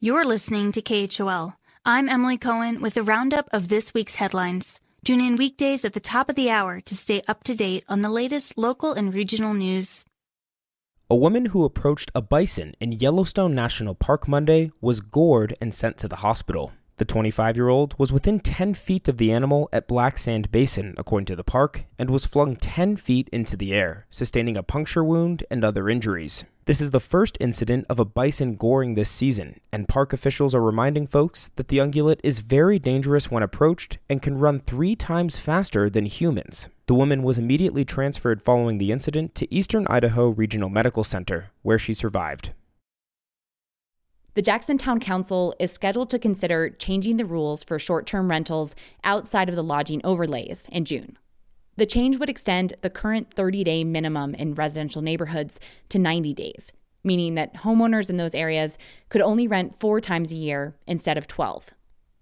You're listening to KHOL. I'm Emily Cohen with a roundup of this week's headlines. Tune in weekdays at the top of the hour to stay up to date on the latest local and regional news. A woman who approached a bison in Yellowstone National Park Monday was gored and sent to the hospital. The 25-year-old was within 10 feet of the animal at Black Sand Basin, according to the park, and was flung 10 feet into the air, sustaining a puncture wound and other injuries. This is the first incident of a bison goring this season, and park officials are reminding folks that the ungulate is very dangerous when approached and can run 3 times faster than humans. The woman was immediately transferred following the incident to Eastern Idaho Regional Medical Center, where she survived. The Jackson Town Council is scheduled to consider changing the rules for short-term rentals outside of the lodging overlays in June. The change would extend the current 30-day minimum in residential neighborhoods to 90 days, meaning that homeowners in those areas could only rent 4 times a year instead of 12.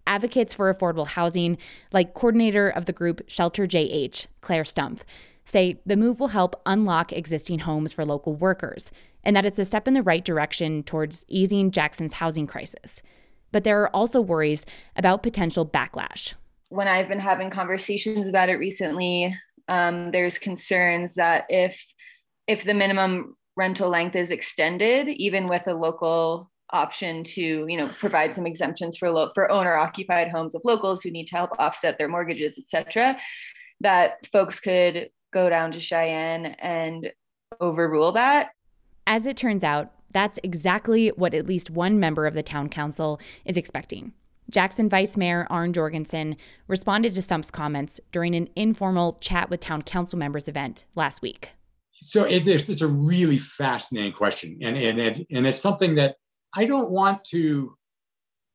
Advocates for affordable housing, like coordinator of the group Shelter JH, Claire Stumpf, say the move will help unlock existing homes for local workers and that it's a step in the right direction towards easing Jackson's housing crisis. But there are also worries about potential backlash. When I've been having conversations about it recently, there's concerns that if the minimum rental length is extended, even with a local option to, provide some exemptions for owner-occupied homes of locals who need to help offset their mortgages, et cetera, that folks could go down to Cheyenne and overrule that. As it turns out, that's exactly what at least one member of the town council is expecting. Jackson Vice Mayor Arne Jorgensen responded to Stumpf's comments during an informal chat with town council members event last week. So it's a really fascinating question. And it's something that I don't want to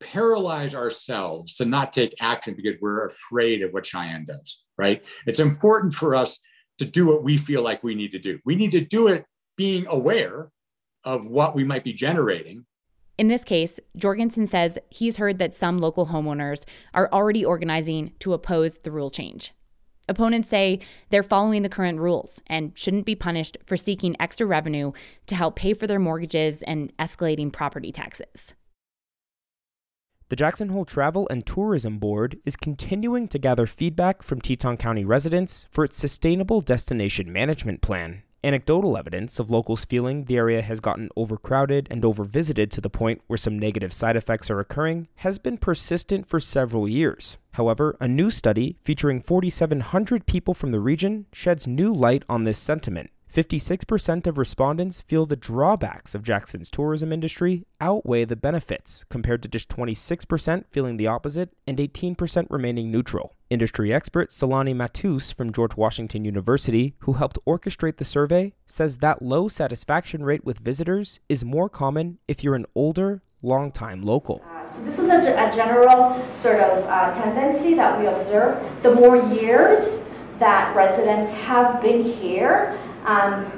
paralyze ourselves to not take action because we're afraid of what Cheyenne does, right? It's important for us to do what we feel like we need to do. We need to do it being aware of what we might be generating. In this case, Jorgensen says he's heard that some local homeowners are already organizing to oppose the rule change. Opponents say they're following the current rules and shouldn't be punished for seeking extra revenue to help pay for their mortgages and escalating property taxes. The Jackson Hole Travel and Tourism Board is continuing to gather feedback from Teton County residents for its Sustainable Destination Management Plan. Anecdotal evidence of locals feeling the area has gotten overcrowded and overvisited to the point where some negative side effects are occurring has been persistent for several years. However, a new study featuring 4,700 people from the region sheds new light on this sentiment. 56% of respondents feel the drawbacks of Jackson's tourism industry outweigh the benefits, compared to just 26% feeling the opposite and 18% remaining neutral. Industry expert Solani Matus from George Washington University, who helped orchestrate the survey, says that low satisfaction rate with visitors is more common if you're an older, long-time local. So this was a general sort of tendency that we observed. The more years that residents have been here,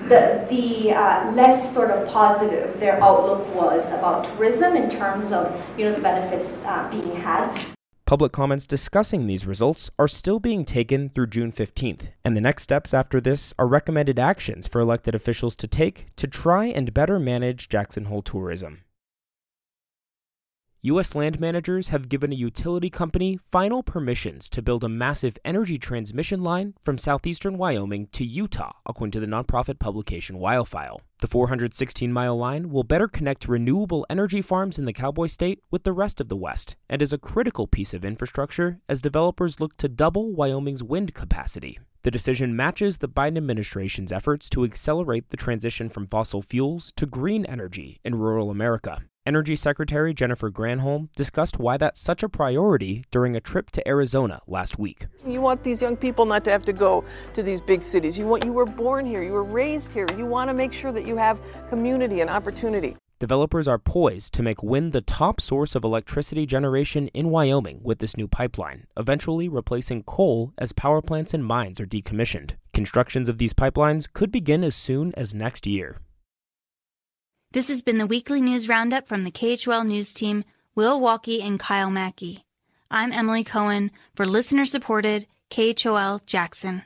the less sort of positive their outlook was about tourism in terms of the benefits being had. Public comments discussing these results are still being taken through June 15th, and the next steps after this are recommended actions for elected officials to take to try and better manage Jackson Hole tourism. U.S. land managers have given a utility company final permissions to build a massive energy transmission line from southeastern Wyoming to Utah, according to the nonprofit publication Wildfile. The 416-mile line will better connect renewable energy farms in the Cowboy State with the rest of the West and is a critical piece of infrastructure as developers look to double Wyoming's wind capacity. The decision matches the Biden administration's efforts to accelerate the transition from fossil fuels to green energy in rural America. Energy Secretary Jennifer Granholm discussed why that's such a priority during a trip to Arizona last week. You want these young people not to have to go to these big cities. You were born here. You were raised here. You want to make sure that you have community and opportunity. Developers are poised to make wind the top source of electricity generation in Wyoming with this new pipeline, eventually replacing coal as power plants and mines are decommissioned. Constructions of these pipelines could begin as soon as next year. This has been the weekly news roundup from the KHOL News Team, Will Walkie and Kyle Mackey. I'm Emily Cohen for listener-supported KHOL Jackson.